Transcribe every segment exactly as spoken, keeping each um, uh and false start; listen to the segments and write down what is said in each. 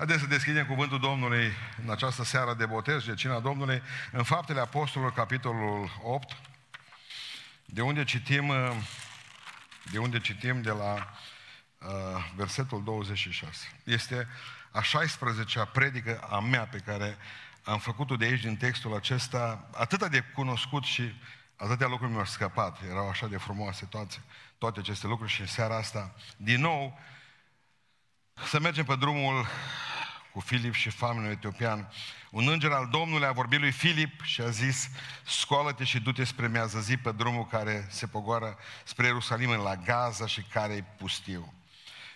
Haideți să deschidem cuvântul Domnului în această seară de botez, de cina Domnului, în Faptele Apostolilor, capitolul opt, de unde citim, de, unde citim de la uh, versetul douăzeci și șase. Este a șaisprezecea predică a mea pe care am făcut-o de aici din textul acesta, atât de cunoscut și atâtea lucruri mi-au scăpat, erau așa de frumoase toate, toate aceste lucruri și în seara asta, din nou, să mergem pe drumul cu Filip și famenul etiopian. Un înger al Domnului a vorbit lui Filip și a zis: scoală-te și du-te spre miază zi pe drumul care se pogoară spre Ierusalim, la Gaza, și care e pustiu.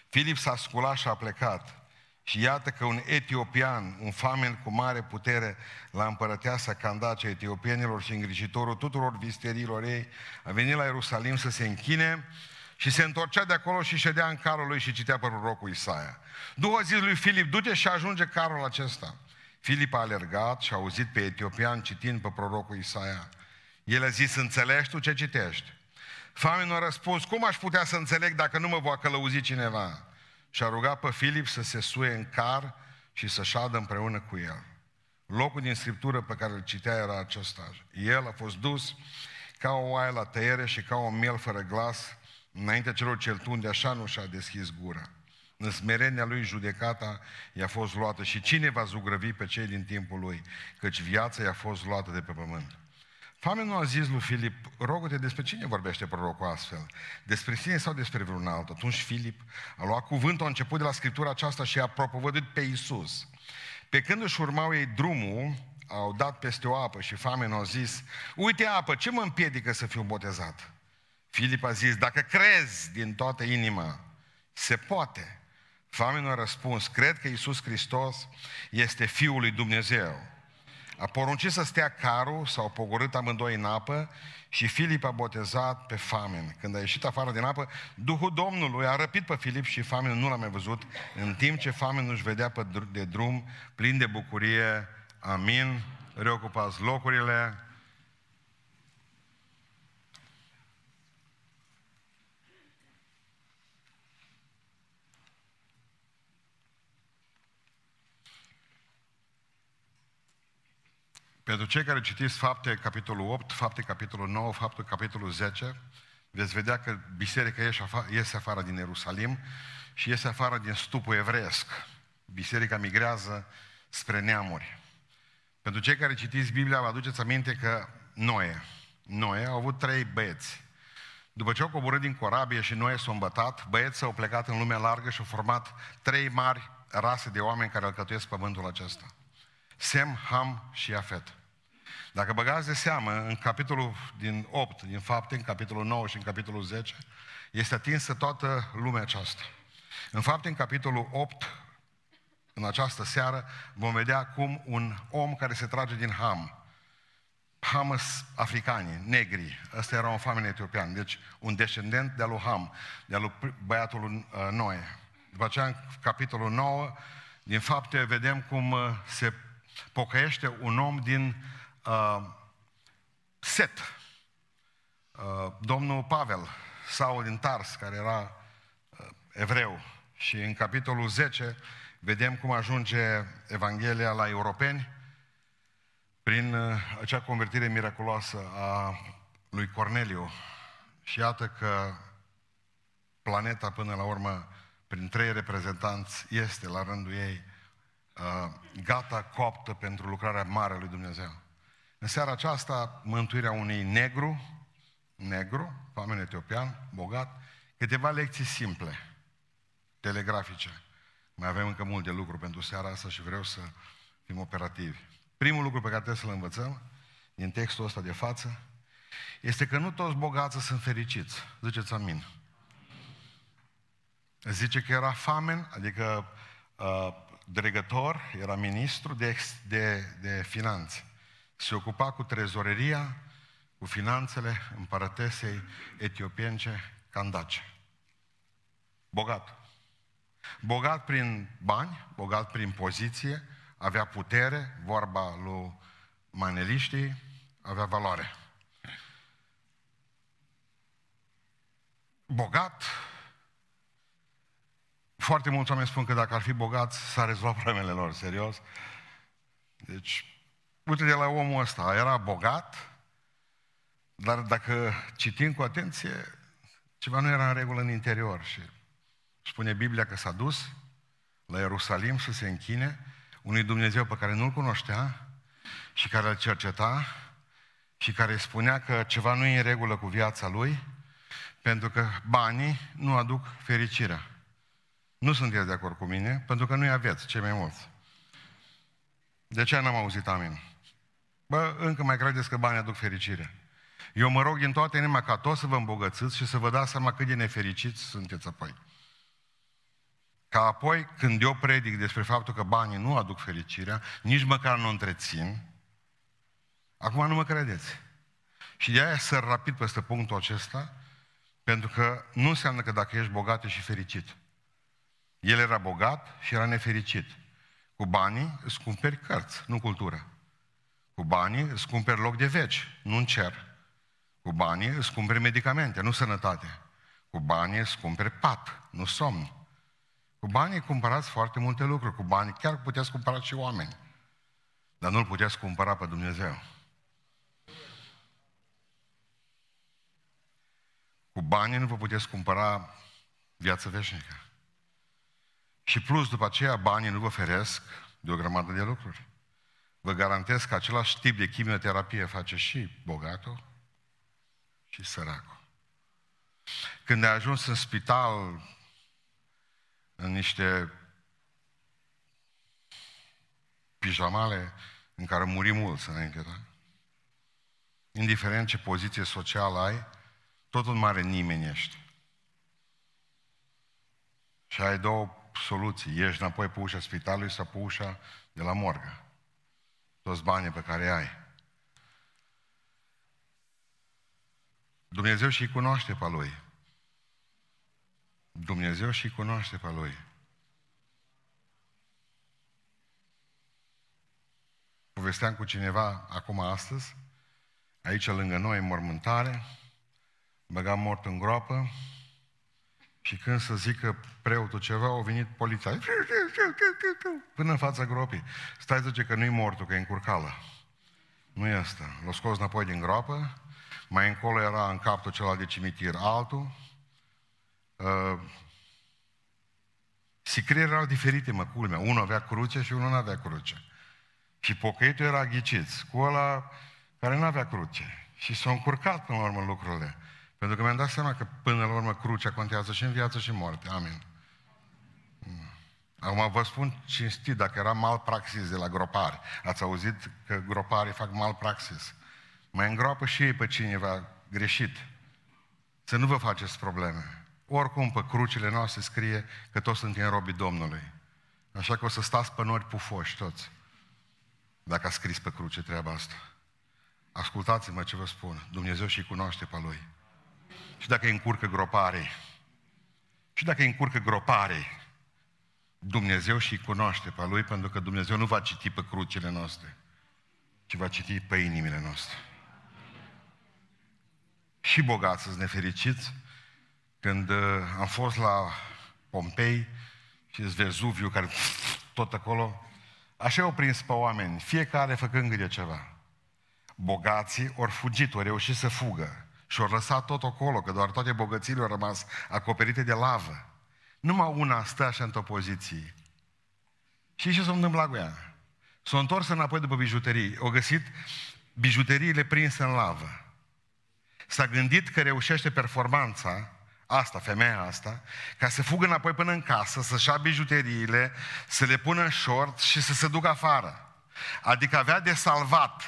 Filip s-a sculat și a plecat. Și iată că un etiopian, un famen cu mare putere la împărăteasa Candace etiopienilor și îngrijitorul tuturor visterilor ei, a venit la Ierusalim să se închine. Și se întorcea de acolo și ședea în carul lui și citea pe prorocul Isaia. Duhul a zis lui Filip: du-te și ajunge carul acesta. Filip a alergat și a auzit pe etiopian citind pe prorocul Isaia. El a zis: înțelegi tu ce citești? Famenul a răspuns: cum aș putea să înțeleg dacă nu mă va călăuzi cineva? Și a rugat pe Filip să se suie în car și să șadă împreună cu el. Locul din scriptură pe care îl citea era acesta. El a fost dus ca o oaie la tăiere și ca un miel fără glas înaintea celor ce-l tunde, așa nu și-a deschis gura. În smerenia lui judecata i-a fost luată și cine va zugrăvi pe cei din timpul lui, căci viața i-a fost luată de pe pământ. Famenul a zis lui Filip: rogă-te, despre cine vorbește prorocul astfel? Despre sine sau despre vreun alt? Atunci Filip a luat cuvântul, a început de la scriptura aceasta și a propovăduit pe Iisus. Pe când își urmau ei drumul, au dat peste o apă și famenul a zis: uite apă, ce mă împiedică să fiu botezat? Filip a zis: dacă crezi din toată inima, se poate. Famenul a răspuns: cred că Iisus Hristos este Fiul lui Dumnezeu. A poruncit să stea carul, s-au pogorât amândoi în apă și Filip a botezat pe famen. Când a ieșit afară din apă, Duhul Domnului a răpit pe Filip și famenul nu l-a mai văzut, în timp ce famenul își vedea pe de drum plin de bucurie. Amin. Reocupați locurile. Pentru cei care citiți Fapte, capitolul opt, Fapte, capitolul nouă, Fapte, capitolul zece, veți vedea că biserica iese afară din Ierusalim și iese afară din stupul evreiesc. Biserica migrează spre neamuri. Pentru cei care citiți Biblia, vă aduceți aminte că Noe, Noe au avut trei băieți. După ce au coborât din corabie și Noe s-au îmbătat, băieții au plecat în lumea largă și au format trei mari rase de oameni care alcătuiesc pământul acesta. Sem, Ham și Afet. Dacă băgați de seamă, în capitolul din opt, din Fapte, în capitolul nouă și în capitolul zece, este atinsă toată lumea aceasta. În Fapte, în capitolul opt, în această seară, vom vedea cum un om care se trage din Ham, Ham africani, negri, ăsta era un famen etiopian, deci un descendent de-a lui Ham, de-a lui băiatul Noe. După aceea, în capitolul nouă, din Fapte, vedem cum se pocăiește un om din uh, Set, uh, domnul Pavel, Saul din Tars, care era uh, evreu. Și în capitolul zece vedem cum ajunge Evanghelia la europeni prin uh, acea convertire miraculoasă a lui Corneliu. Și iată că planeta, până la urmă, prin trei reprezentanți, este la rândul ei gata, coaptă pentru lucrarea mare lui Dumnezeu. În seara aceasta, mântuirea unui negru, negru, famen etiopian, bogat, câteva lecții simple, telegrafice. Mai avem încă mult de lucru pentru seara asta și vreau să fim operativi. Primul lucru pe care trebuie să-l învățăm din textul ăsta de față este că nu toți bogații sunt fericiți. Ziceți amin. Zice că era famen, adică uh, dregător, era ministru de, de, de finanțe. Se ocupa cu trezoreria, cu finanțele împărătesei etiopience Candace. Bogat. Bogat prin bani, bogat prin poziție, avea putere, vorba lui maneliștii, avea valoare. Bogat, Foarte mulți oameni spun că dacă ar fi bogați, s-ar rezolva problemele lor, serios. Deci, uite de la omul ăsta, era bogat, dar dacă citim cu atenție, ceva nu era în regulă în interior. Și spune Biblia că s-a dus la Ierusalim să se închine unui Dumnezeu pe care nu-l cunoștea și care îl cerceta și care îi spunea că ceva nu e în regulă cu viața lui, pentru că banii nu aduc fericirea. Nu sunteți de acord cu mine, pentru că nu-i aveți, cei mai mulți. De ce n-am auzit amin? Bă, încă mai credeți că banii aduc fericire. Eu mă rog din toată inima ca toți să vă îmbogățiți și să vă dați seama cât de nefericiți sunteți apoi. Ca apoi, când eu predic despre faptul că banii nu aduc fericirea, nici măcar nu o întrețin, acum nu mă credeți. Și de aia săr rapid peste punctul acesta, pentru că nu înseamnă că dacă ești bogat ești și fericit. El era bogat și era nefericit. Cu banii îți cumperi cărți, nu cultură. Cu banii îți cumperi loc de veci, nu în cer. Cu banii îți cumperi medicamente, nu sănătate. Cu banii îți cumperi pat, nu somn. Cu banii cumpărați foarte multe lucruri. Cu banii chiar puteți cumpăra și oameni. Dar nu-L puteți cumpăra pe Dumnezeu. Cu banii nu vă puteți cumpăra viața veșnică. Și plus, după aceea, banii nu vă feresc de o grămadă de lucruri. Vă garantez că același tip de chimioterapie face și bogatul și săracul. Când ai ajuns în spital, în niște pijamale în care muri mulți înainte, da? Indiferent ce poziție socială ai, tot un mare nimeni ești. Și ai două soluții. Ieși înapoi pe ușa spitalului sau pe ușa de la morgă. Toți banii pe care ai. Dumnezeu și-i cunoaște pe lui. Dumnezeu și-i cunoaște pe lui. Povesteam cu cineva acum astăzi, aici lângă noi, în mormântare, băga mort în groapă și când să zică preotul ceva, au venit poliția. Până în fața gropii. Stai, zice, că nu-i mortul, că e în curcală. Nu e asta. L-a scos înapoi din groapă. Mai încolo era în capul celălalt de cimitir altul. Uh, Sicrieri erau diferite, mă, culmea. Unul avea cruce și unul nu avea cruce. Și pocăitul era ghiciți, cu ăla care nu avea cruce. Și s-au încurcat până la urmă lucrurile. Pentru că mi-am dat seama că până la urmă crucea contează și în viață și în moarte. Amin. Acum vă spun cinstit, dacă era malpraxis de la gropari. Ați auzit că groparii fac malpraxis. Mai îngroapă și ei pe cineva greșit. Să nu vă faceți probleme. Oricum, pe crucile noastre scrie că toți suntem robii Domnului. Așa că o să stați pe nori pufoși toți. Dacă a scris pe cruce treaba asta. Ascultați-mă ce vă spun. Dumnezeu și-i cunoaște pe Lui. Și dacă îi încurcă groparii, și dacă îi încurcă groparii, Dumnezeu și-i cunoaște pe Lui, pentru că Dumnezeu nu va citi pe crucile noastre, ci va citi pe inimile noastre. Și bogați sunt nefericiți. Când am fost la Pompeii și Vezuviu, care tot acolo, așa au prins pe oameni, fiecare făcând câte ceva. Bogații ori fugit, ori reușit să fugă și ori lăsat tot acolo, că doar toate bogățiile au rămas acoperite de lavă. Numai una stă așa într-o poziție. Și ce s-a întâmplat cu ea? S-a întors înapoi după bijuterii. Au găsit bijuteriile prinse în lavă. S-a gândit că reușește performanța asta, femeia asta, ca să fugă înapoi până în casă, să-și ia bijuteriile, să le pună în șort și să se ducă afară. Adică avea de salvat,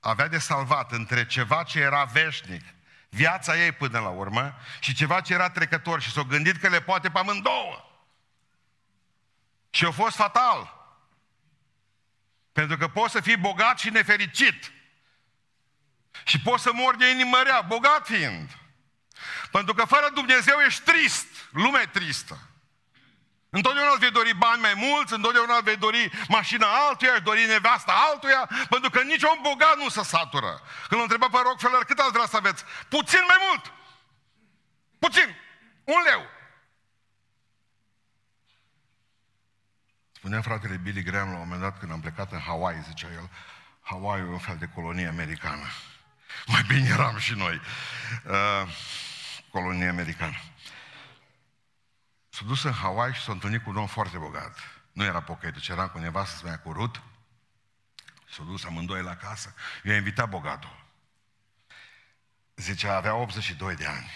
avea de salvat între ceva ce era veșnic, viața ei până la urmă, și ceva ce era trecător, și s-a gândit că le poate pe amândouă. Și a fost fatal. Pentru că poți să fii bogat și nefericit. Și poți să mori de inimă rea, bogat fiind. Pentru că fără Dumnezeu ești trist, lumea e tristă. Întotdeauna îți vei dori bani mai mulți, întotdeauna îți vei dori mașina altuia, îți dori nevasta altuia, pentru că nici om bogat nu se satură. Când l-a întrebat pe Rockefeller, cât ați vrea să aveți? Puțin mai mult! Puțin! Un leu! Spunea fratele Billy Graham la un moment dat când am plecat în Hawaii, zicea el, Hawaii e un fel de colonie americană. Mai bine eram și noi. Uh, colonie americană. S-a dus în Hawaii și s-a întâlnit cu un om foarte bogat. Nu era pocăit, ci era cu nevastă, se numea Curut. S-a dus amândoi la casă. I-a invitat bogatul. Zicea, avea optzeci și doi de ani.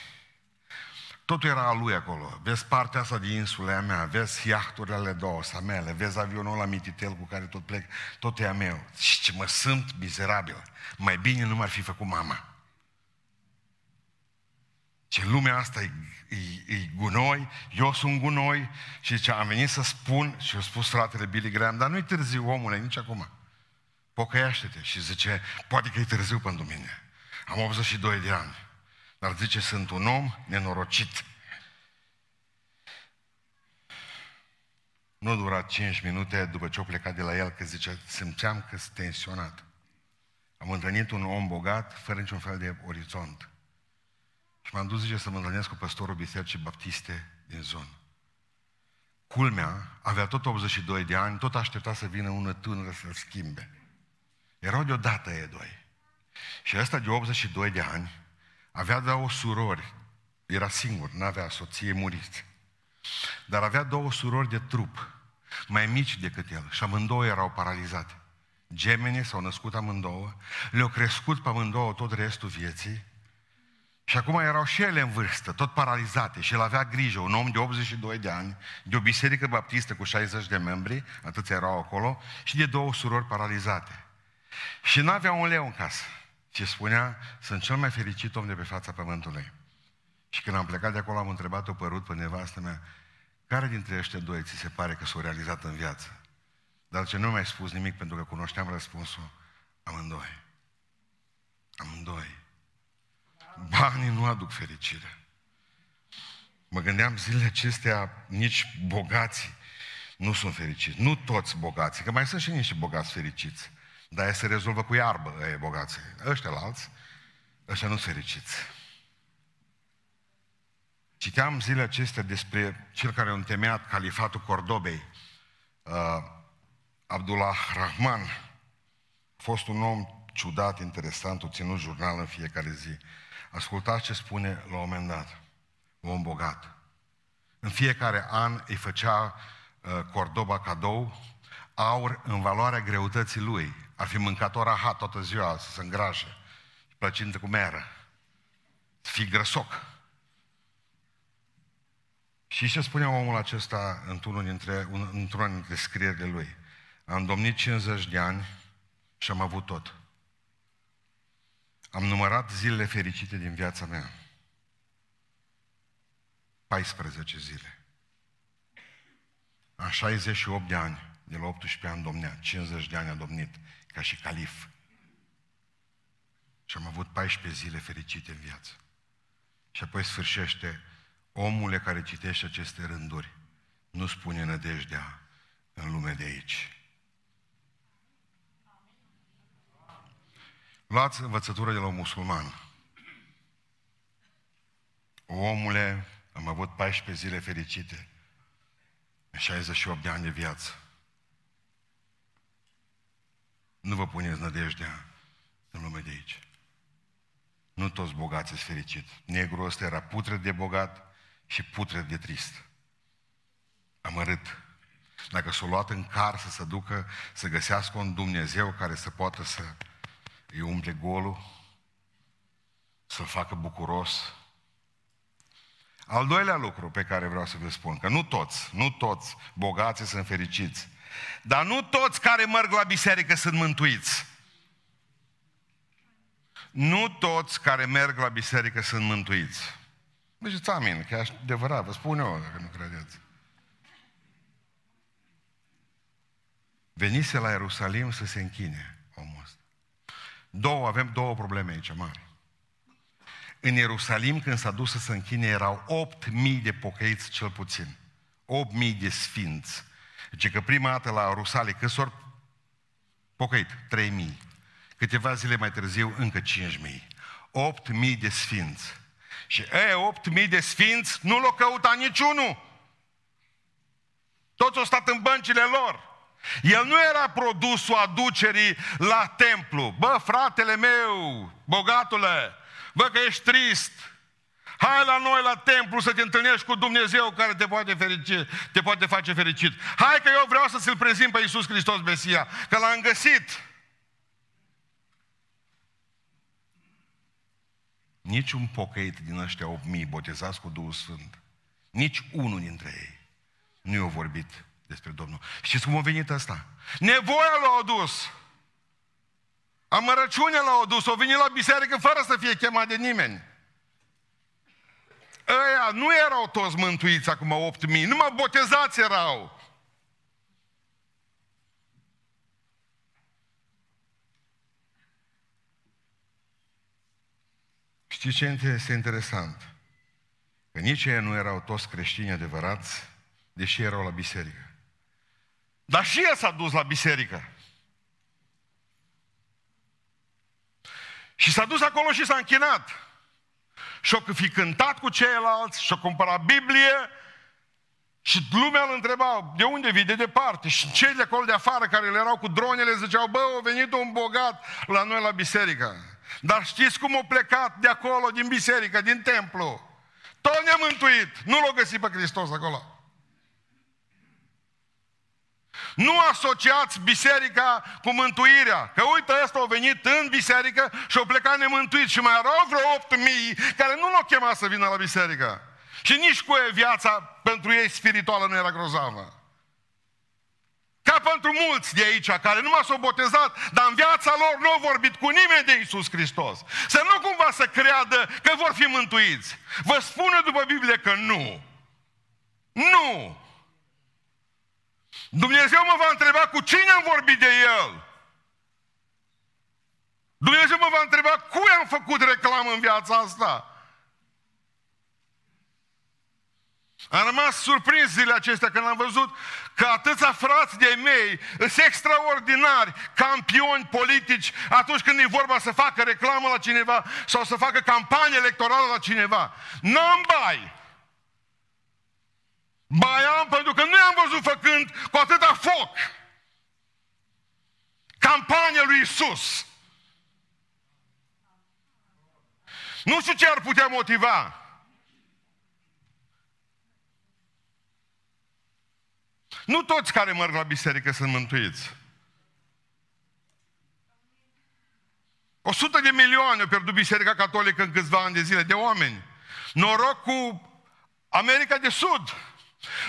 Totul era al lui acolo. Vezi partea asta din insula mea, vezi iahturile ale două, sa mele, vezi avionul la Mititel cu care tot plec, tot e a meu. Și ce mă sunt mizerabil. Mai bine nu m-ar fi făcut mama. Ce lumea asta e, e, e gunoi, eu sunt gunoi. Și zice, am venit să spun, și a spus fratele Billy Graham, dar nu-i târziu, omule, nici acum. Pocăiaște-te. Și zice, poate că e târziu pentru mine. Am optzeci și doi de ani. Dar zice, sunt un om nenorocit. Nu a durat cinci minute după ce a plecat de la el, că zice, simțeam că sunt tensionat. Am întâlnit un om bogat, fără niciun fel de orizont. Și m-am dus, zice, să mă întâlnesc cu păstorul bisericii baptiste din zonă. Culmea, avea tot optzeci și doi de ani, tot aștepta să vină ună tânără să-l schimbe. Erau deodată ei doi. Și ăsta de optzeci și doi de ani avea două surori, era singur, n-avea soție, muriți. Dar avea două surori de trup, mai mici decât el, și amândouă erau paralizate. Gemene, s-au născut amândouă, le-au crescut pe amândouă tot restul vieții și acum erau și ele în vârstă, tot paralizate, și el avea grijă, un om de optzeci și doi de ani, de o biserică baptistă cu șaizeci de membri, atâția erau acolo, și de două surori paralizate. Și n-avea un leu în casă. Și spunea, sunt cel mai fericit om de pe fața pământului. Și când am plecat de acolo, am întrebat-o părut pe nevastă mea, care dintre ăștia doi ți se pare că s-au realizat în viață? Dar ce nu mi-ai spus nimic, pentru că cunoșteam răspunsul, amândoi. Amândoi. Banii nu aduc fericire. Mă gândeam zilele acestea, nici bogații nu sunt fericiți. Nu toți bogații, că mai sunt și niște bogați fericiți. Dar ea se rezolvă cu iarbă, ăia e bogații. Ăștia la alți, ăștia nu se fericiți. Citeam zilele acestea despre cel care a întemeiat califatul Cordobei, uh, Abdullah Rahman. A fost un om ciudat, interesant, a ținut jurnal în fiecare zi. Ascultați ce spune la un moment dat, un om bogat. În fiecare an îi făcea uh, Cordoba cadou, aur în valoarea greutății lui. Ar fi mâncat-o rahat toată ziua, să se îngrașe, plăcintă cu meră, să fii grăsoc. Și ce spunea omul acesta într-unul dintre, într-una dintre scrierile lui? Am domnit cincizeci de ani și am avut tot. Am numărat zilele fericite din viața mea. paisprezece zile. Am șaizeci și opt de ani. De la optsprezece ani domnea, cincizeci de ani a domnit, ca și calif. Și am avut paisprezece zile fericite în viață. Și apoi sfârșește, omule care citește aceste rânduri, nu spune nădejdea în lume de aici. Luați învățătură de la un musulman. Omule, am avut paisprezece zile fericite în șaizeci și opt de ani de viață. Nu vă puneți nădejdea în lume de aici. Nu toți bogații sunt fericiți. Negrul ăsta era putred de bogat și putred de trist. Amărât. Dacă s-o luat în car să se ducă, să găsească un Dumnezeu care să poată să îi umple golul, să-l facă bucuros. Al doilea lucru pe care vreau să vă spun, că nu toți, nu toți bogații sunt fericiți. Dar nu toți care merg la biserică sunt mântuiți. Nu toți care merg la biserică sunt mântuiți. Ziceți amin, că e adevărat, vă spun eu dacă nu credeți. Venise la Ierusalim să se închine omul ăsta. Două, avem două probleme aici mari. În Ierusalim, când s-a dus să se închine, erau opt mii de pocăiți cel puțin. opt mii de sfinți. Deci că prima dată la Ierusalim cât s-au pocăit? trei mii. Câteva zile mai târziu încă cinci mii. opt mii de sfinți. Și ei, opt mii de sfinți nu l-au căutat niciunul. Toți au stat în băncile lor. El nu era produsul aducerii la templu. Bă, fratele meu, bogatule, bă că ești trist, hai la noi la templu să te întâlnești cu Dumnezeu care te poate, ferici, te poate face fericit. Hai că eu vreau să ți-l prezint pe Iisus Hristos Mesia, că l-am găsit. Nici un pocăit din ăștia opt mii botezați cu Duhul Sfânt, nici unul dintre ei nu i-a vorbit despre Domnul. Știți cum a venit asta? Nevoia l-a adus. Amărăciunea l-a adus. O venit la biserică fără să fie chemat de nimeni. Ăia nu erau toți mântuiți acum opt mii, numai botezați erau. Știți ce este interesant? Că nici ei nu erau toți creștini adevărați, deși erau la biserică. Dar și el s-a dus la biserică. Și s-a dus acolo și s-a închinat. Și-o fi cântat cu ceilalți, și-o cumpărat Biblie. Și lumea îl întreba, de unde vii, de departe? Și cei de acolo de afară, care le erau cu dronele, ziceau, bă, a venit un bogat la noi la biserică. Dar știți cum a plecat de acolo, din biserică, din templu? Tot ne-a mântuit. Nu l-a găsit pe Hristos acolo. Nu asociați biserica cu mântuirea. Că uite, ăsta a venit în biserică și a plecat nemântuit. Și mai erau vreo opt mii care nu l-au chemat să vină la biserică. Și nici cu ei viața pentru ei spirituală nu era grozavă. Ca pentru mulți de aici care numai s-au botezat, dar în viața lor nu au vorbit cu nimeni de Iisus Hristos. Să nu cumva să creadă că vor fi mântuiți. Vă spune după Biblie că nu. Nu! Dumnezeu mă va întreba cu cine am vorbit de El. Dumnezeu mă va întreba cui am făcut reclamă în viața asta. Am rămas surprins zilele acestea când am văzut că atâția frați de-ai mei sunt extraordinari campioni politici atunci când e vorba să facă reclamă la cineva sau să facă campanie electorală la cineva. N-am bai! Bai am pentru că nu i-am văzut făcând cu atâta foc campania lui Iisus. Nu știu ce ar putea motiva. Nu toți care merg la biserică sunt mântuiți. O sută de milioane au pierdut biserica catolică în câțiva ani de zile, de oameni. Noroc cu America de Sud,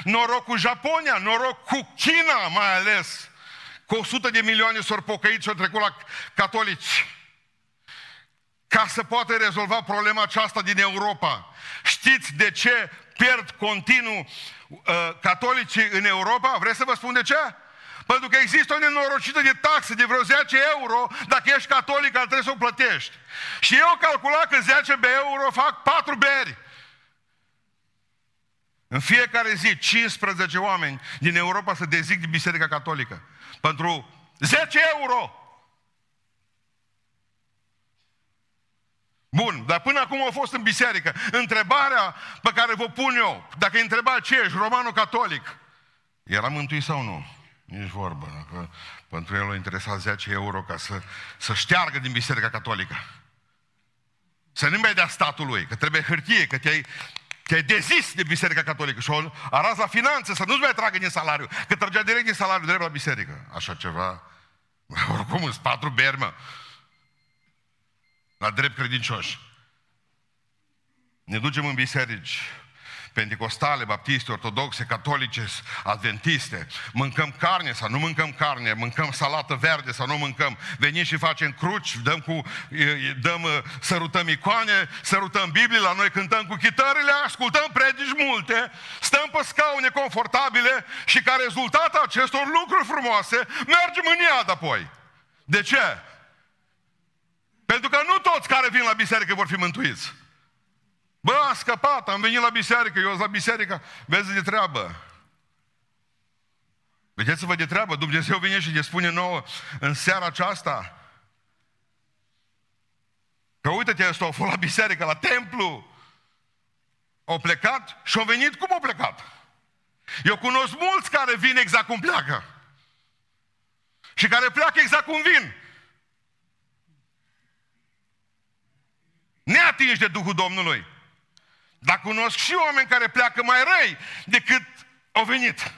noroc cu Japonia, noroc cu China mai ales, cu o sută de milioane s-au pocăit și au trecut la catolici. Ca să poată rezolva problema aceasta din Europa. Știți de ce pierd continuu catolicii în Europa? Vreți să vă spun de ce? Pentru că există o nenorocită de taxe de vreo zece euro, dacă ești catolic, ar trebui să o plătești. Și eu calculam că zece euro fac patru beri. În fiecare zi, cincisprezece oameni din Europa se dezic de Biserica Catolică. Pentru zece euro. Bun, dar până acum au fost în biserică. Întrebarea pe care vă pun eu, dacă îi întreba ce ești, romanul catolic, era mântuit sau nu? Nici vorbă, că pentru el o interesa zece euro ca să, să șteargă din biserica catolică. Să nu mai dea statul lui, că trebuie hârtie, că te-ai, te-ai dezis de biserica catolică și o arăți la finanțe, să nu-ți mai tragă din salariu, că trăgea direct din salariu, drept la biserică. Așa ceva, oricum îți patru bermă. La drept credincioși. Ne ducem în biserici penticostale, baptiste, ortodoxe, catolice, adventiste. Mâncăm carne sau nu mâncăm carne, mâncăm salată verde sau nu mâncăm. Venim și facem cruci, dăm cu, dăm, sărutăm icoane, sărutăm Biblie, la noi cântăm cu chitările, ascultăm predici multe, stăm pe scaune confortabile și ca rezultat al acestor lucruri frumoase mergem în iad apoi. De ce? Pentru că nu toți care vin la biserică vor fi mântuiți. Bă, am scăpat, am venit la biserică, eu sunt la biserică. Vezi de treabă. Vedeți-vă de treabă. Dumnezeu vine și ne spune nouă în seara aceasta că uite-te, ăsta a fost la biserică, la templu. Au plecat și au venit cum au plecat. Eu cunosc mulți care vin exact cum pleacă. Și care pleacă exact cum vin. Neatinși de Duhul Domnului. Dar cunosc și oameni care pleacă mai răi decât au venit.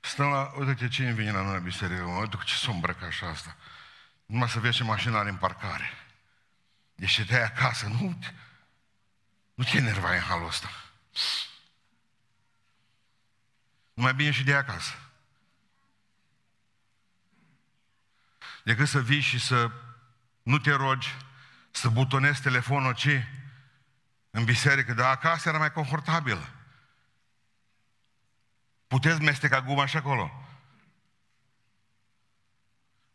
Stăm la, uite ce îmi vine la noi la biserică, mă, uite ce se îmbrăcă așa asta. Numai să vezi ce mașina are în parcare. Deci te dai acasă, nu, nu te enervai în halul ăsta. Numai bine și de acasă. Decât să vii și să nu te rogi, să butonezi telefonul, ce? În biserică, dar acasă era mai confortabil. Puteți mesteca guma și acolo.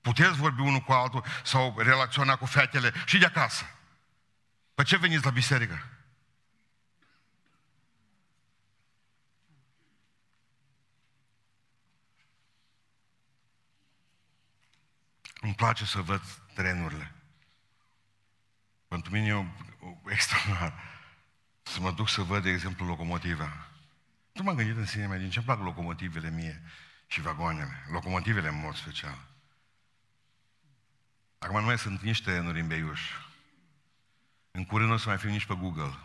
Puteți vorbi unul cu altul sau relaționa cu fetele și de acasă. Pe ce veniți la biserică? Îmi place să văd trenurile. Pentru mine e extraordinar să mă duc să văd, de exemplu, locomotiva. Nu m-am gândit în sine mai din ce îmi plac locomotivele mie și vagoanele. Locomotivele în mod special. Acum nu mai sunt nici trenuri în Beiuș. În curând nu o să mai fiu nici pe Google.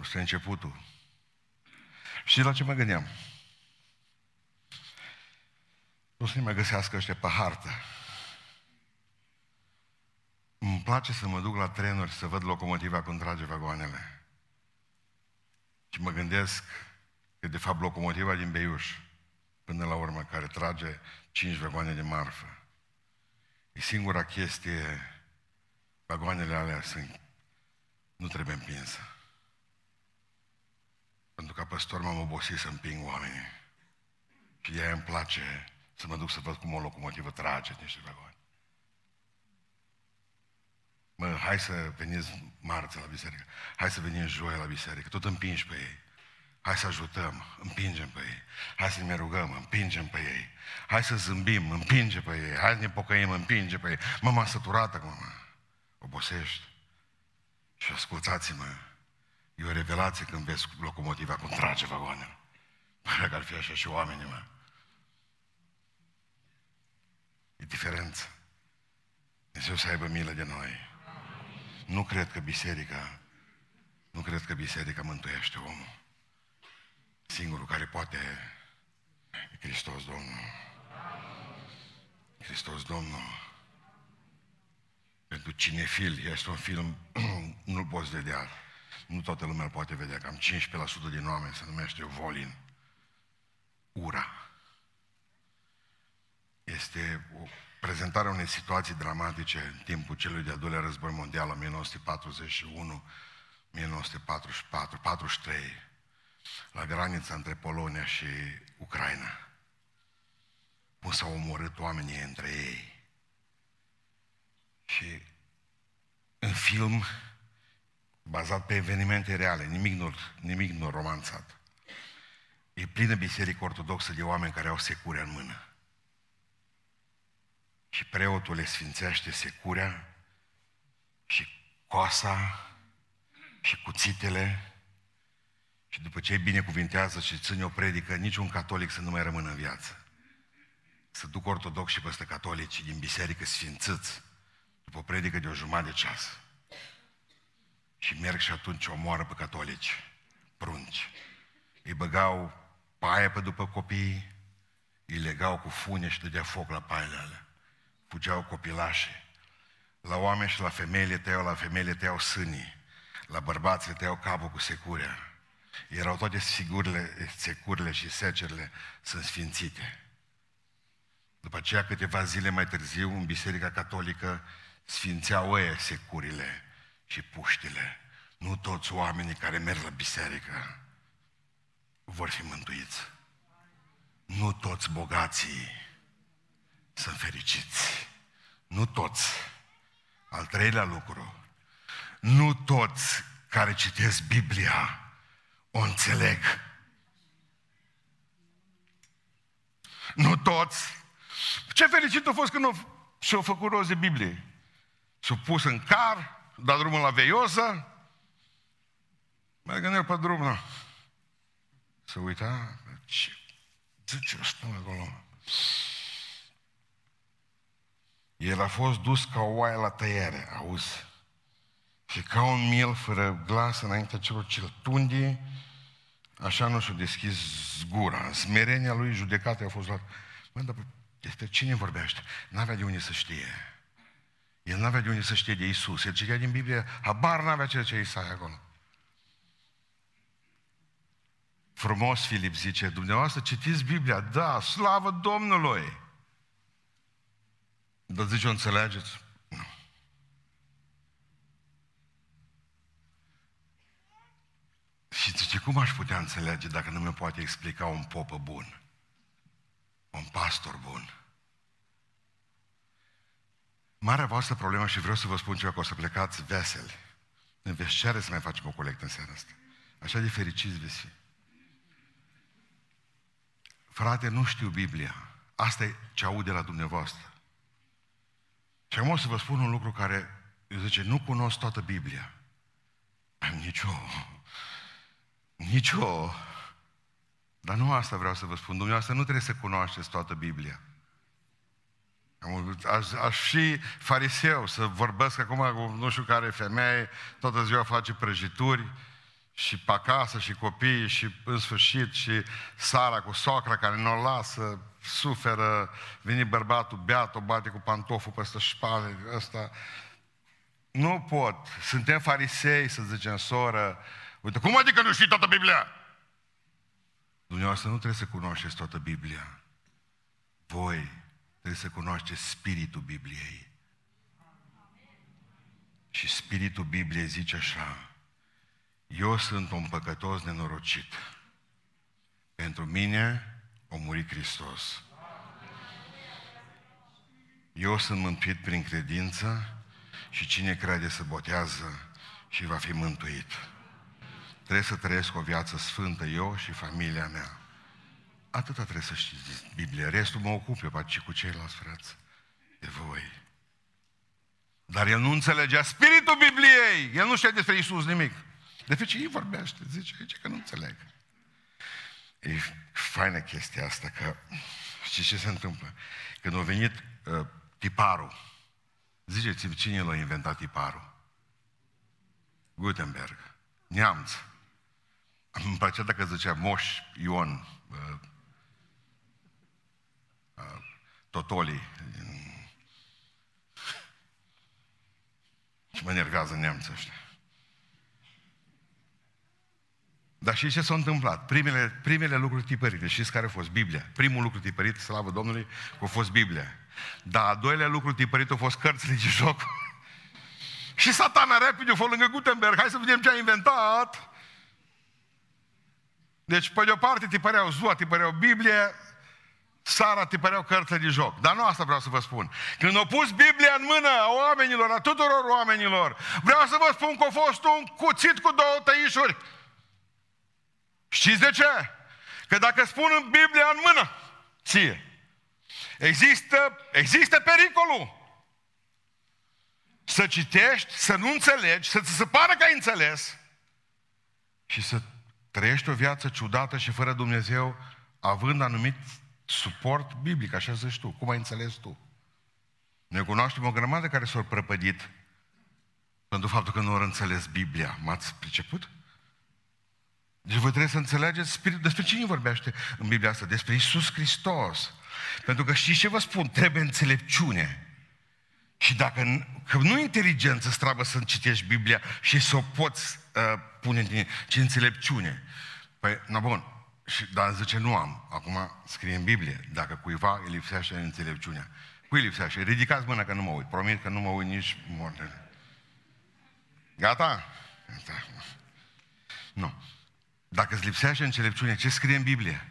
Asta e începutul. Și la ce mă gândeam? Nu să ne mai găsească ăștia pe hartă. Îmi place să mă duc la trenuri, să văd locomotiva cum trage vagoanele. Și mă gândesc că de fapt locomotiva din Beiuș, până la urmă, care trage cinci vagoane de marfă. E singura chestie, vagoanele alea sunt, nu trebuie împinsă. Pentru că păstor m-am obosit să împing oamenii. Și de-aia îmi place să mă duc să văd cum o locomotivă trage niște vagoane. Mă, hai să veniți marți la biserică, hai să venim joi la biserică, tot împingi pe ei. Hai să ajutăm, împingem pe ei. Hai să ne rugăm, împingem pe ei. Hai să zâmbim, împinge pe ei. Hai să ne pocăim, împinge pe ei. Mă, m-am săturat acum, mă. Obosești. Și ascultați-mă, e o revelație când vezi locomotiva cum trage vagoanele. Pare că ar fi așa și oamenii, mă. E diferență. Dumnezeu să aibă milă de noi. Nu cred că biserica, nu cred că biserica mântuiește omul. Singurul care poate e Hristos Domnul. Hristos Domnul. Pentru cinefil, este un film, nu-l poți vedea. Nu toată lumea îl poate vedea. Cam cincisprezece la sută din oameni se numește Volin. Ura. Este o prezentarea unei situații dramatice în timpul celui de-al doilea război mondial, nouăsprezece patruzeci și unu - nouăsprezece patruzeci și patru - patruzeci și trei, la granița între Polonia și Ucraina. Cum s-au omorât oamenii între ei. Și în film, bazat pe evenimente reale, nimic nu, nimic nu romanțat. E plină biserică ortodoxă de oameni care au securea în mână. Și preotul le sfințește securea și coasa și cuțitele și după ce îi binecuvintează și ține o predică, niciun catolic să nu mai rămână în viață. Să duc ortodox și peste catolici din biserică sfințâți după o predică de o jumătate de ceas. Și merg și atunci omoară pe catolici, prunci. Îi băgau paie pe după copii, îi legau cu fune și dădea foc la paiele alea. Fugeau copilașe. La oameni și la femeile tăiau, la femeile tăiau sânii. La bărbați le tăiau capul cu securea. Erau toate sigurile, securile și secerile sunt sfințite. După aceea, câteva zile mai târziu, în Biserica Catolică sfințeau ăia securile și puștile. Nu toți oamenii care merg la biserică vor fi mântuiți. Nu toți bogații sunt fericiți. Nu toți. Al treilea lucru. Nu toți care citesc Biblia o înțeleg. Nu toți. Ce fericit a fost când și-a făcut rost de Biblie. S-a pus în car, dat drumul la veioză, Mergând el pe drum, da. Se uita, ce zice ăsta acolo? El a fost dus ca o oaie la tăiere, auzi? Și ca un miel fără glas înaintea celor ce-l tunde, așa nu și-a deschis gura. Smerenia lui, judecată a fost luată. Mă, dar despre cine vorbește? N-avea de unde să știe. El n-avea de unde să știe de Iisus. El citea din Biblie, habar n-avea ceea ce Isaia acolo. Frumos, Filip zice, dumneavoastră citiți Biblia, da, slavă Domnului. Dar zice, o înțelegeți? Nu. Și zice, cum aș putea înțelege dacă nu mi poate explica un popă bun? Un pastor bun? Marea voastră problemă, și vreau să vă spun ceva, că o să plecați veseli. Ne veți cere să mai facem o colectă în seara asta. Așa de fericiți veți fi. Frate, nu știu Biblia. Asta e ce aude la dumneavoastră. Și acum o să vă spun un lucru care, eu zice, nu cunosc toată Biblia. Nicio. Nicio. Dar nu asta vreau să vă spun. Dumneavoastră nu trebuie să cunoașteți toată Biblia. Aș, aș fi fariseu să vorbesc acum cu nu știu care femeie, toată ziua face prăjituri, și pe acasă, și copiii, și în sfârșit, și sara cu soacra care nu o lasă, suferă, vine bărbatul, beat, o bate cu pantoful peste șpale, ăsta. Nu pot. Suntem farisei, să zicem, soră. Uite, cum adică nu știi toată Biblia? Dumneavoastră nu trebuie să cunoașteți toată Biblia. Voi trebuie să cunoașteți spiritul Bibliei. Și spiritul Bibliei zice așa: eu sunt un păcătos nenorocit. Pentru mine a murit Hristos. Eu sunt mântuit prin credință și cine crede se botează și va fi mântuit. Trebuie să trăiesc o viață sfântă eu și familia mea. Atâta trebuie să știți Biblia. Restul mă ocup eu, și cu ceilalți frați de voi. Dar el nu înțelegea spiritul Bibliei. El nu știa despre Iisus nimic. De fapt, ei vorbește, zice, zice că nu înțeleg. E faină chestia asta, că știi ce se întâmplă? Când a venit uh, tiparul, ziceți-mi cine l-a inventat tiparul? Gutenberg, neamț. Îmi plăcea dacă zicea Moș Ion, uh, uh, Totoli. Și mă enervează neamții ăștia. Dar și ce s-a întâmplat? Primele, primele lucruri tipărite, știți care a fost? Biblia. Primul lucru tipărit, slavă Domnului, a fost Biblia. Dar a doilea lucru tipărit a fost cărțile de joc. Și satana repede a fost lângă Gutenberg, hai să vedem ce a inventat. Deci, pe de-o parte, tipăreau ziua, tipăreau Biblia, sara tipăreau cărțile de joc. Dar nu asta vreau să vă spun. Când au pus Biblia în mână a oamenilor, a tuturor oamenilor, vreau să vă spun că a fost un cuțit cu două tăișuri. Știți de ce? Că dacă spun în Biblia în mână, ție, există, există pericolul să citești, să nu înțelegi, să ți se pară că ai înțeles și să trăiești o viață ciudată și fără Dumnezeu, având anumit suport biblic, așa zici tu, cum ai înțeles tu. Noi cunoaștem o grămadă care s-au prăpădit pentru faptul că nu au înțeles Biblia. M-ați priceput? Deci voi trebuie să înțelegeți spiritul. Despre cine vorbește în Biblia asta? Despre Iisus Hristos. Pentru că știți ce vă spun? Trebuie înțelepciune. Și dacă că nu inteligență strabă să citești Biblia și să o poți uh, pune în tine, ci înțelepciune. Păi, na bun, și, dar zice, nu am. Acum scrie în Biblie, dacă cuiva îi lipsește înțelepciunea. Cui lipsește? Ridicați mâna că nu mă uit. Promit că nu mă uit nici mortele. Gata? Gata. Nu. Dacă îți lipsește înțelepciune, ce scrie în Biblie?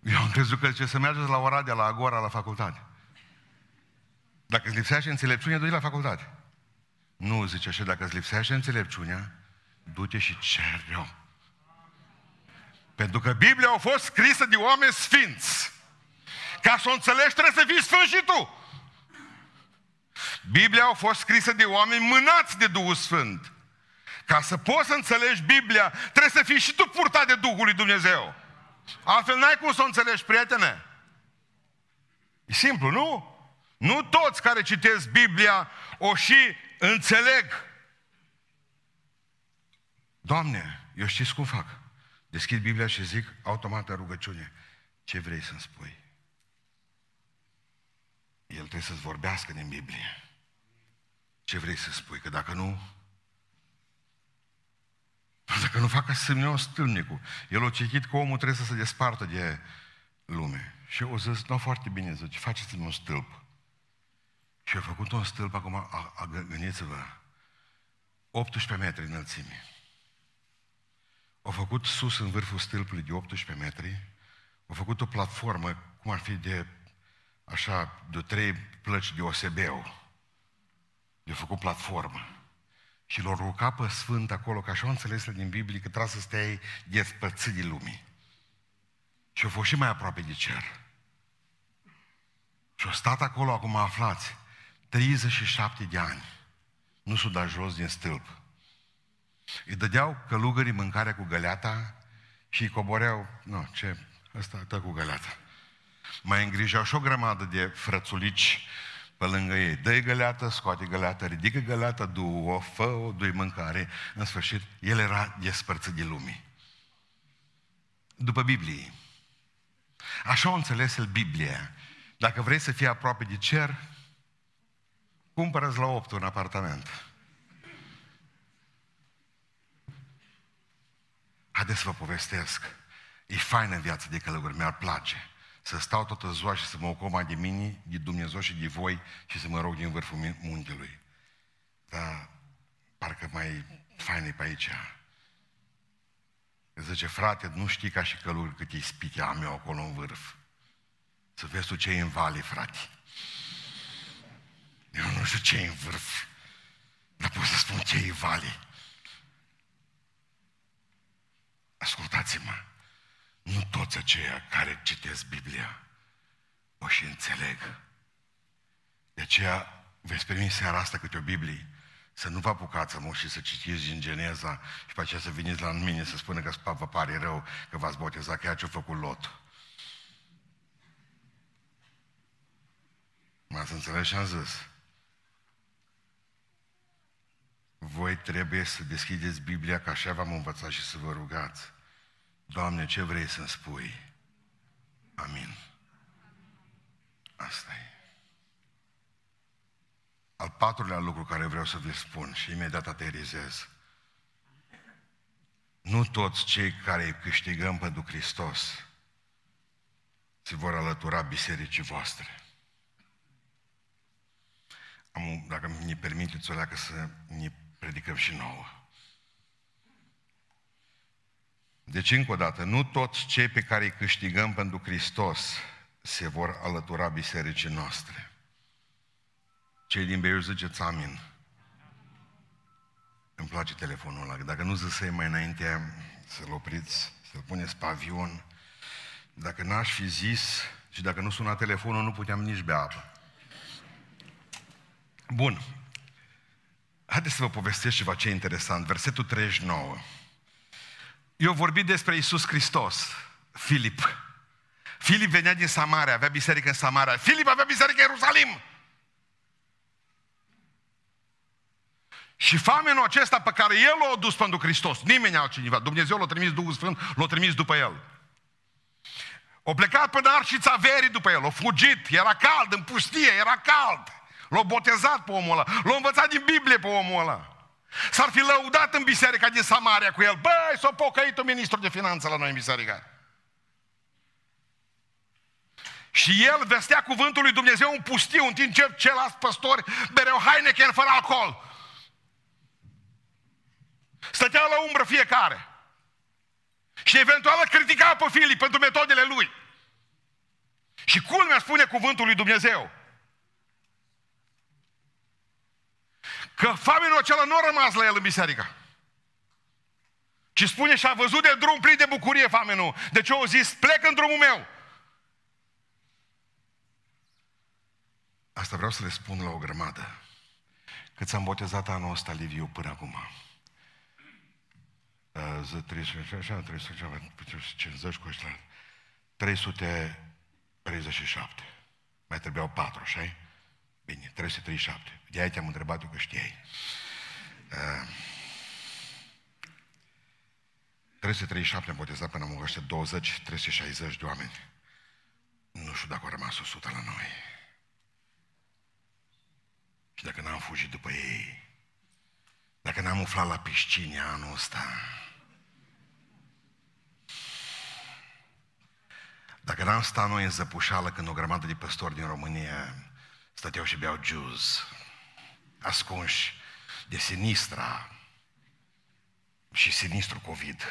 Eu am crezut că ce să mergeți la Oradea, la Agora, la facultate. Dacă îți lipsește înțelepciune, du-te la facultate. Nu, zice așa, dacă îți lipsește înțelepciunea, du-te și ceri-o. Pentru că Biblia a fost scrisă de oameni sfinți. Ca să o înțelegi, trebuie să fii sfânt și tu. Biblia a fost scrisă de oameni mânați de Duhul Sfânt. Ca să poți să înțelegi Biblia, trebuie să fii și tu purtat de Duhul lui Dumnezeu. Altfel n-ai cum să o înțelegi, prietene. E simplu, nu? Nu toți care citesc Biblia o și înțeleg. Doamne, eu știți cum fac? Deschid Biblia și zic automat în rugăciune: ce vrei să-mi spui? El trebuie să-ți vorbească din Biblie. Ce vrei să spui? Că dacă nu... Dacă nu facă semnul stâlnicul. El a citit că omul trebuie să se despartă de lume. Și eu zis, nu, foarte bine, zice, faceți-mi un stâlp. Și eu făcut un stâlp, acum, a, a, gândiți-vă, optsprezece metri înălțime. Au făcut sus în vârful stâlpului de optsprezece metri, au făcut o platformă, cum ar fi de, așa, de trei plăci de O S B-ul. Le-au făcut platformă. Și l-au rugat pe Sfânt acolo, că așa au înțeles din Biblie, că trebuie să stai despărțit de lumii. Și au fost și mai aproape de cer. Și au stat acolo, acum aflați, treizeci și șapte de ani. Nu s-au dat jos din stâlp. Îi dădeau călugării mâncarea cu găleata și îi coboreau, nu, ce, ăsta dă cu găleata. Mai îngrijeau și o grămadă de frățulici pe lângă ei. Dă-i găleată, scoate găleată, ridică găleată, du-o, fă-o, du-i mâncare. În sfârșit, el era despărțit de lumii. După Biblie. Așa o înțeles el Biblia. Dacă vrei să fii aproape de cer, cumpără-ți la opt un apartament. Haideți să vă povestesc. E faină viața de călători, mi-ar place. Să stau toată ziua și să mă ocup mai de mine, de Dumnezeu și de voi și să mă rog din vârful muntelui. Dar parcă mai fain e pe aici. Zice, frate, nu știi ca și călugări cât ispite am eu acolo în vârf. Să vezi tu ce e în vale, frate. Eu nu știu ce e în vârf, dar pot să spun ce e în vale. Ascultați-mă. Nu toți aceia care citesc Biblia o și înțeleg. De aceea veți primi seara asta câte o Biblie. Să nu vă apucați, mă, și să citiți din Geneza și pe aceea să veniți la mine să spună că vă pare rău că v-ați botezat, că ea ce-a făcut Lot. M-ați înțeles și am zis. Voi trebuie să deschideți Biblia, că așa v-am învățat, și să vă rugați. Doamne, ce vrei să-mi spui? Amin. Asta e. Al patrulea lucru care vreau să vi spun și imediat aterizez. Nu toți cei care îi câștigăm pentru Hristos se vor alătura bisericii voastre. Am, dacă ne permiteți o leacă să ne predicăm și nouă. Deci încă o dată, nu toți cei pe care îi câștigăm pentru Hristos se vor alătura bisericii noastre. Cei din Beiuș, ziceți amin. Îmi place telefonul ăla. Dacă nu zisei mai înainte să-l opriți, să-l puneți pe avion. Dacă n-aș fi zis și dacă nu suna telefonul, nu puteam nici bea apă. Bun. Haideți să vă povestesc ceva ce e interesant. Versetul treizeci și nouă. Eu vorbit despre Iisus Hristos. Filip. Filip venea din Samaria, avea biserică în Samaria. Filip avea biserică în Ierusalim. Și famenul acesta pe care el l-a dus pentru Hristos, nimeni altcineva, Dumnezeu l-a trimis, Duhul Sfânt l-a trimis după el. O plecat până arșița verii după el, a fugit, era cald, în pustie, era cald. L-a botezat pe omul ăla, l-a învățat din Biblie pe omul ăla. S-ar fi lăudat în biserica din Samaria cu el. Băi, s-a pocăit un ministru de finanță la noi în biserică. Și el vestea cuvântul lui Dumnezeu în pustiu, în timp ce ceilalți păstori bereau Heineken fără alcool. Stătea la umbră fiecare. Și eventual critica pe Filip pentru metodele lui. Și culmea, spune cuvântul lui Dumnezeu, că famenul acela nu a rămas la el în biserică. Și spune, și a văzut de drum plin de bucurie famenul. Deci eu au zis, plec în drumul meu. Asta vreau să le spun la o grămadă. Că ți-am botezat anul ăsta, Liviu, până acum. за trei sute cincizeci, trei sute treizeci și șapte. Mai trebuiau patru, așa-i? Bine, trei sute treizeci și șapte. De aia te-am întrebat eu că știai. trei sute treizeci și șapte am botezat până am îngăștit douăzeci, trei sute șaizeci de oameni. Nu știu dacă au rămas o sută la noi. Și dacă n-am fugit după ei, dacă n-am umflat la piscine anul ăsta, dacă n-am stat noi în zăpușală când o grămadă de păstori din România stăteau și beau juice, ascunși de sinistra și sinistru COVID,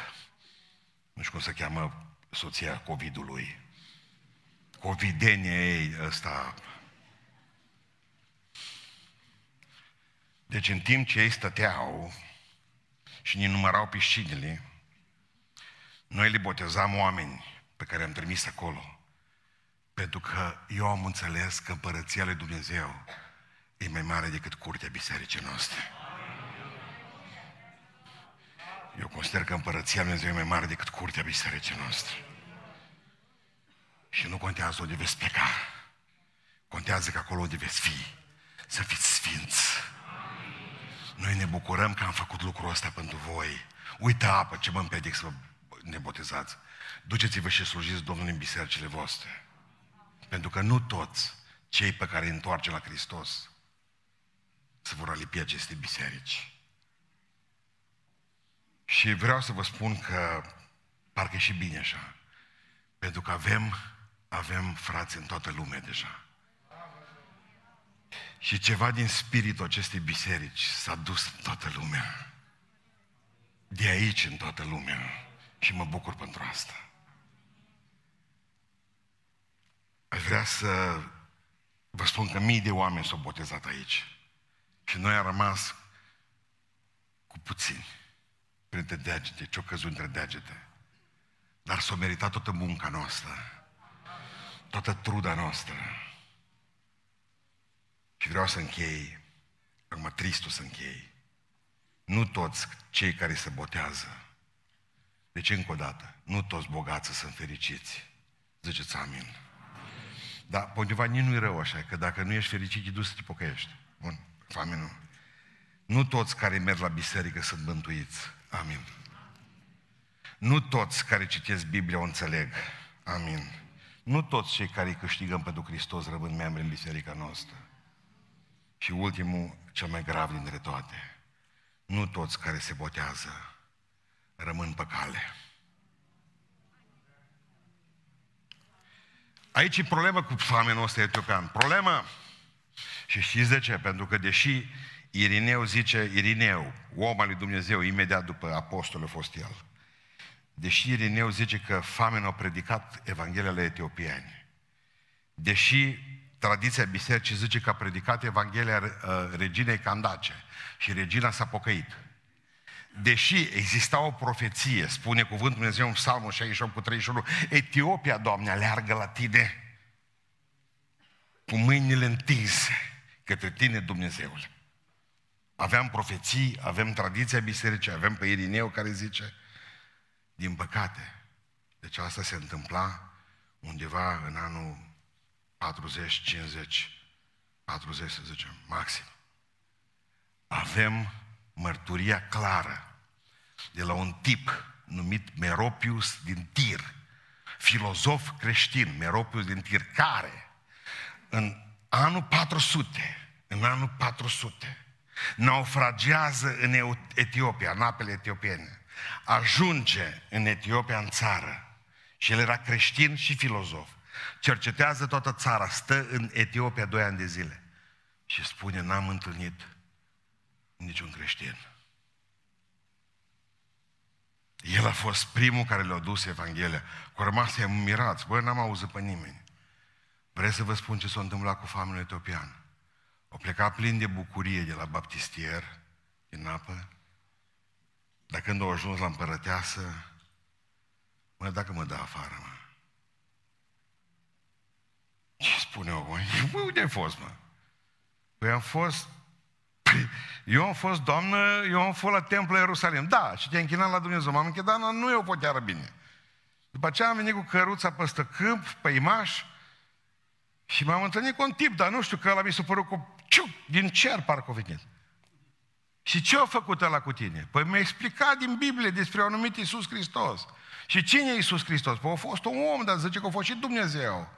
nu știu cum se cheamă soția COVID-ului, covidenia ei ăsta. Deci în timp ce ei stăteau și ne numărau piscinile, noi le botezam oameni pe care am trimis acolo, pentru că eu am înțeles că împărăția lui Dumnezeu e mai mare decât curtea bisericii noastre. Eu consider că împărăția lui Dumnezeu e mai mare decât curtea bisericii noastre. Și nu contează unde veți pleca, contează că acolo unde veți fi, să fiți sfinți. Noi ne bucurăm că am făcut lucrul ăsta pentru voi. Uită apă ce mă împiedic să vă nebotezați. Duceți-vă și slujiți Domnului în bisericile voastre. Pentru că nu toți cei pe care îi întoarce la Hristos se vor alipi aceste biserici. Și vreau să vă spun că parcă e și bine așa. Pentru că avem, avem frați în toată lumea deja. Și ceva din spiritul acestei biserici s-a dus în toată lumea. De aici în toată lumea. Și mă bucur pentru asta. Aș vrea să vă spun că mii de oameni s-au botezat aici. Și noi am rămas cu puțini printre deagete, ce-au căzut între deagete. Dar s-a meritat toată munca noastră, toată truda noastră. Și vreau să închei, acum tristul să închei. Nu toți cei care se botează, deci încă o dată, nu toți bogați sunt fericiți. Ziceți amin. Dar pe undeva nici nu-i rău așa, că dacă nu ești fericit, e dus să te pocăiești. Bun, amin, nu. Nu toți care merg la biserică sunt mântuiți. Amin. Nu toți care citesc Biblia o înțeleg. Amin. Nu toți cei care îi câștigăm pentru Hristos rămân membri în biserica noastră. Și ultimul, cel mai grav dintre toate, nu toți care se botează rămân pe cale. Aici e problema cu famenul ăsta etiopian. Problema. Și știți de ce? Pentru că deși Irineu zice, Irineu, om al lui Dumnezeu, imediat după apostolul a fost el, deși Irineu zice că famenul a predicat Evanghelia la etiopieni, deși tradiția bisericii zice că a predicat Evanghelia reginei Candace și regina s-a pocăit, deși exista o profeție, spune cuvântul Dumnezeu în Psalmul șaizeci și opt, cu treizeci și unu, Etiopia, Doamne, aleargă la Tine cu mâinile întinse către Tine, Dumnezeule. Aveam profeții, avem tradiția bisericii, avem pe Irineu care zice, din păcate. Deci asta se întâmpla undeva în anul patruzeci, cincizeci, patruzeci să zicem, maxim. Avem mărturia clară de la un tip numit Meropius din Tir, filozof creștin, Meropius din Tir, care în anul patru sute, în anul patru sute, naufragează în Etiopia, în apele etiopiene, ajunge în Etiopia, în țară, și el era creștin și filozof, cercetează toată țara, stă în Etiopia doi ani de zile și spune, n-am întâlnit niciun creștin. El a fost primul care le-a dus Evanghelia. Cu rămasă i-am mirat, băi, n-am auzit pe nimeni. Vreți să vă spun ce s-a întâmplat cu famenul etiopian? O pleca plin de bucurie de la baptistier, din apă, dar când au ajuns la împărăteasă, mă, dacă mă dă afară, mă. Ce spune eu? Bă, unde ai fost, mă? Păi am fost Eu am fost, Doamnă, eu am fost la templu Ierusalim. Da, și te închinam la Dumnezeu. M-am închidat, dar nu eu pot chiar bine. După aceea am venit cu căruța păstă câmp, pe Imaș, și m-am întâlnit cu un tip, dar nu știu, că ăla mi s-a părut cu ciuc, din cer parcă a venit. Și ce a făcut ăla cu tine? Păi mi-a explicat din Biblie despre un numit Iisus Hristos. Și cine e Iisus Hristos? Păi a fost un om, dar zice că a fost și Dumnezeu.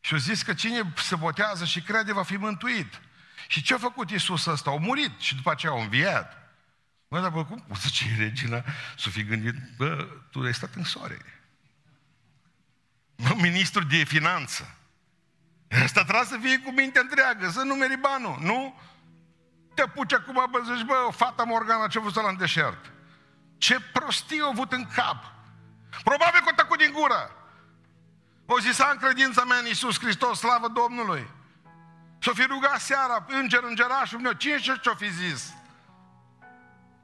Și a zis că cine se botează și crede va fi mântuit. Și ce a făcut Iisus ăsta? A murit și după aceea a înviat. Mă, dar bă, cum zice regina să fi gândit, bă, tu ai stat în soare. Bă, ministru de finanță. Asta trebuie să fie cu mintea întreagă, să numeri banul, nu? Te apuci acum, bă, zici, bă, fata Morgana ce-a văzut ăla în deșert. Ce prostii au avut în cap. Probabil că o tăcut din gură. O zis, am credința mea în Iisus Hristos, slavă Domnului. S-o fi rugat seara, înger, îngerașul meu, cine știu ce-o fi zis.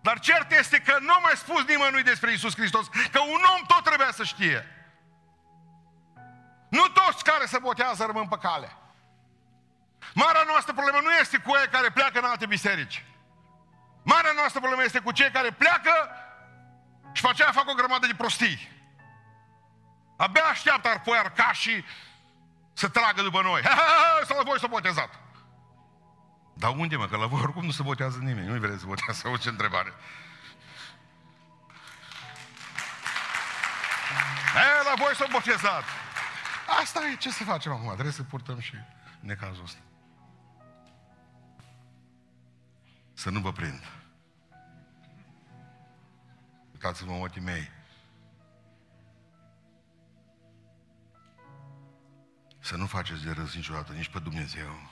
Dar cert este că nu a mai spus nimănui despre Iisus Hristos, că un om tot trebuia să știe. Nu toți care se botează rămân pe cale. Marea noastră problemă nu este cu ei care pleacă în alte biserici. Marea noastră problemă este cu cei care pleacă și pe aceea fac o grămadă de prostii. Abia așteaptă ar pui arcașii să tragă după noi. Ha, ha, ha, sau la voi s-a botezat. Dar unde, mă? Că la voi oricum nu se botează nimeni. Nu-i vreți să botează. O, ce întrebare. E, la voi s-a botezat. Asta e. Ce să facem acum? Trebuie să purtăm și necazul ăsta. Să nu vă prind. Uitați-vă în ochii mei. Să nu faceți de râs niciodată, nici pe Dumnezeu.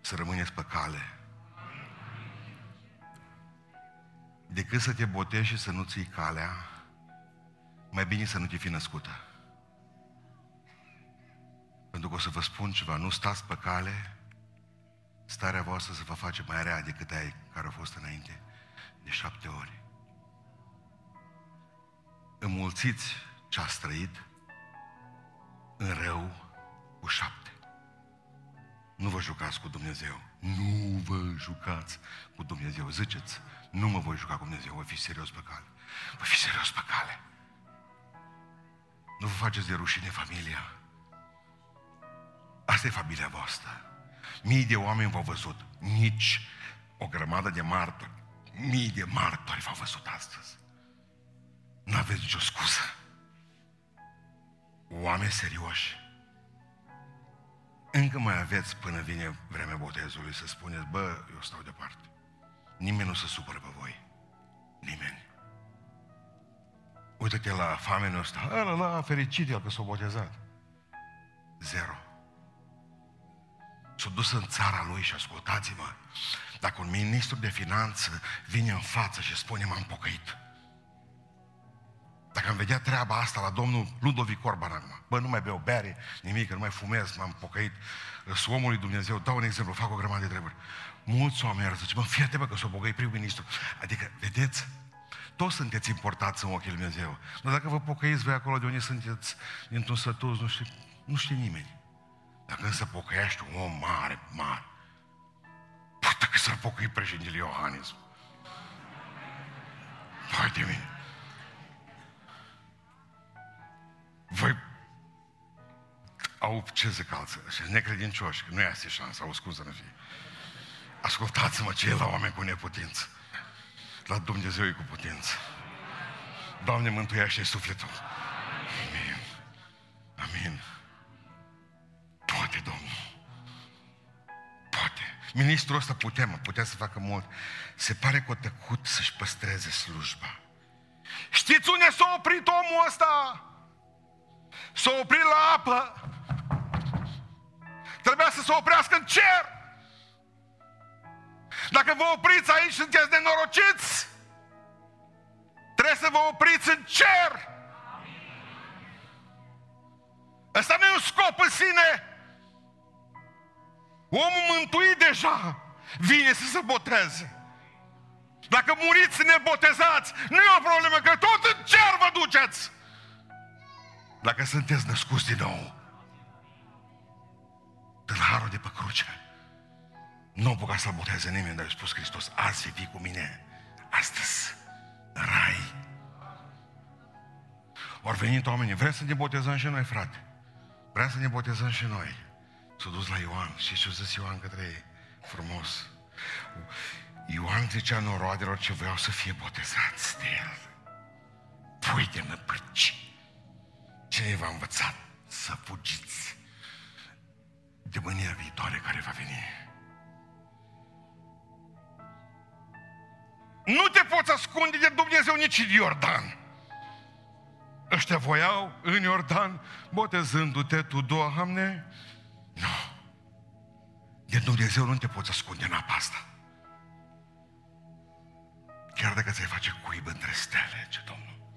Să rămâneți pe cale. Decât să te botezi și să nu ții calea, mai bine să nu te fi născută. Pentru că o să vă spun ceva, nu stați pe cale, starea voastră să vă face mai rea decât aia care a fost înainte de șapte ori. Înmulțiți ce ați trăit în rău cu șapte. Nu vă jucați cu Dumnezeu. Nu vă jucați cu Dumnezeu. Ziceți, nu mă voi juca cu Dumnezeu. Voi fi serios pe cale. Voi fi serios pe cale. Nu vă faceți de rușine familia. Asta e familia voastră. Mii de oameni v-au văzut. Nici o grămadă de martori. Mii de martori v-au văzut astăzi. Nu aveți nicio scuză. Oameni serioși, încă mai aveți până vine vremea botezului să spuneți, bă, eu stau deoparte. Nimeni nu se supără pe voi. Nimeni. Uită-te la famenul ăsta, ăla, la fericit el că s-a botezat. Zero. S-a dus în țara lui și ascultați-mă, dacă un ministru de finanță vine în față și spune, m-am pocăit. Dacă am vedea treaba asta la domnul Ludovic Orban acum, bă, nu mai beau bere, nimic, nu mai fumez, m-am pocăit, sunt omul lui Dumnezeu, dau un exemplu, fac o grămadă de treburi. Mulți oameni zice, mă, fii atent, bă, că s-o pocăit primul ministru. Adică, vedeți, toți sunteți importați în ochii lui Dumnezeu. Dar dacă vă pocăiți voi acolo de unde sunteți, dintr-un sătus, nu știe, nu știe nimeni. Dacă însă pocăiești un om mare, mare, pută că s-ar pocăi președintele Iohannis. Păi de mine. Voi au ce zic alții, necredincioși, că nu e asta șansa, au scuză să fie. Ascultați-mă, ce e la oameni cu neputință. La Dumnezeu e cu putință. Doamne, mântuiește sufletul. Amin. Amin. Poate, Domnul. Poate. Ministrul ăsta putea, mă, putea să facă mult. Se pare că o tăcut să-și păstreze slujba. Știți unde s-a oprit omul ăsta? S-a oprit la apă. Trebuia să se oprească în cer. Dacă vă opriți aici, sunteți nenorociți. Trebuie să vă opriți în cer. Ăsta nu e un scop în sine. Omul mântuit deja vine să se boteze. Dacă muriți nebotezați, nu e o problemă, că tot în cer vă duceți. Dacă sunteți născuți din nou, din harul de pe cruce, Nu apuca să-l boteze nimeni, dar a spus Hristos, azi vei fi cu mine, astăzi, în rai. Au venit oamenii, vreau să ne botezăm și noi, frate. Vreau să ne botezăm și noi. S-a dus la Ioan și ce-a zis Ioan către ei? Frumos. Ioan zicea noroadelor ce vreau să fie botezați de el. Pui de năpâci. Cine v-a învățat să fugiți de mânia viitoare care va veni? Nu te poți ascunde de Dumnezeu nici în Iordan. Ăștia voiau în Iordan, botezându-te tu, Doamne? Nu. De Dumnezeu nu te poți ascunde în apa asta. Chiar dacă ți-ai face cuib între stele, ce Domnul,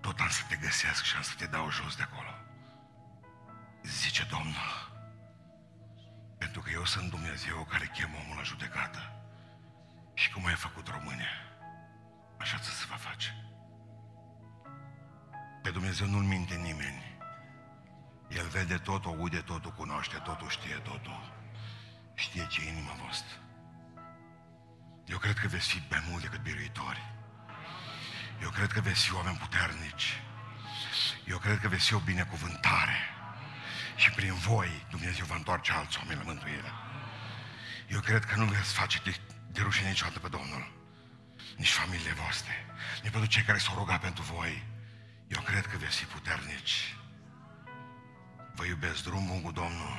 tot am să te găsesc și am să te dau jos de acolo. Zice Domnul, pentru că eu sunt Dumnezeu care chem omul la judecată. Și cum ai făcut române, așa ți se va face. Pe Dumnezeu nu-L minte nimeni. El vede tot, aude totul, cunoaște totul, știe totul. Știe ce e inima voastră. Eu cred că veți fi mai mult decât biruitori. Eu cred că veți fi oameni puternici. Eu cred că veți fi o binecuvântare. Și prin voi Dumnezeu va întoarce alți oameni la mântuire. Eu cred că nu veți face de, de rușine niciodată pe Domnul. Nici familiile voastre, nici pentru cei care s-au rugat pentru voi. Eu cred că veți fi puternici. Vă iubesc, drum bun cu Domnul.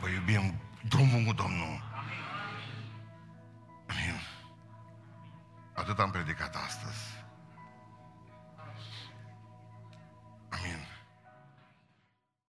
Vă iubim, drum bun cu Domnul. Amin. Atât am predicat astăzi.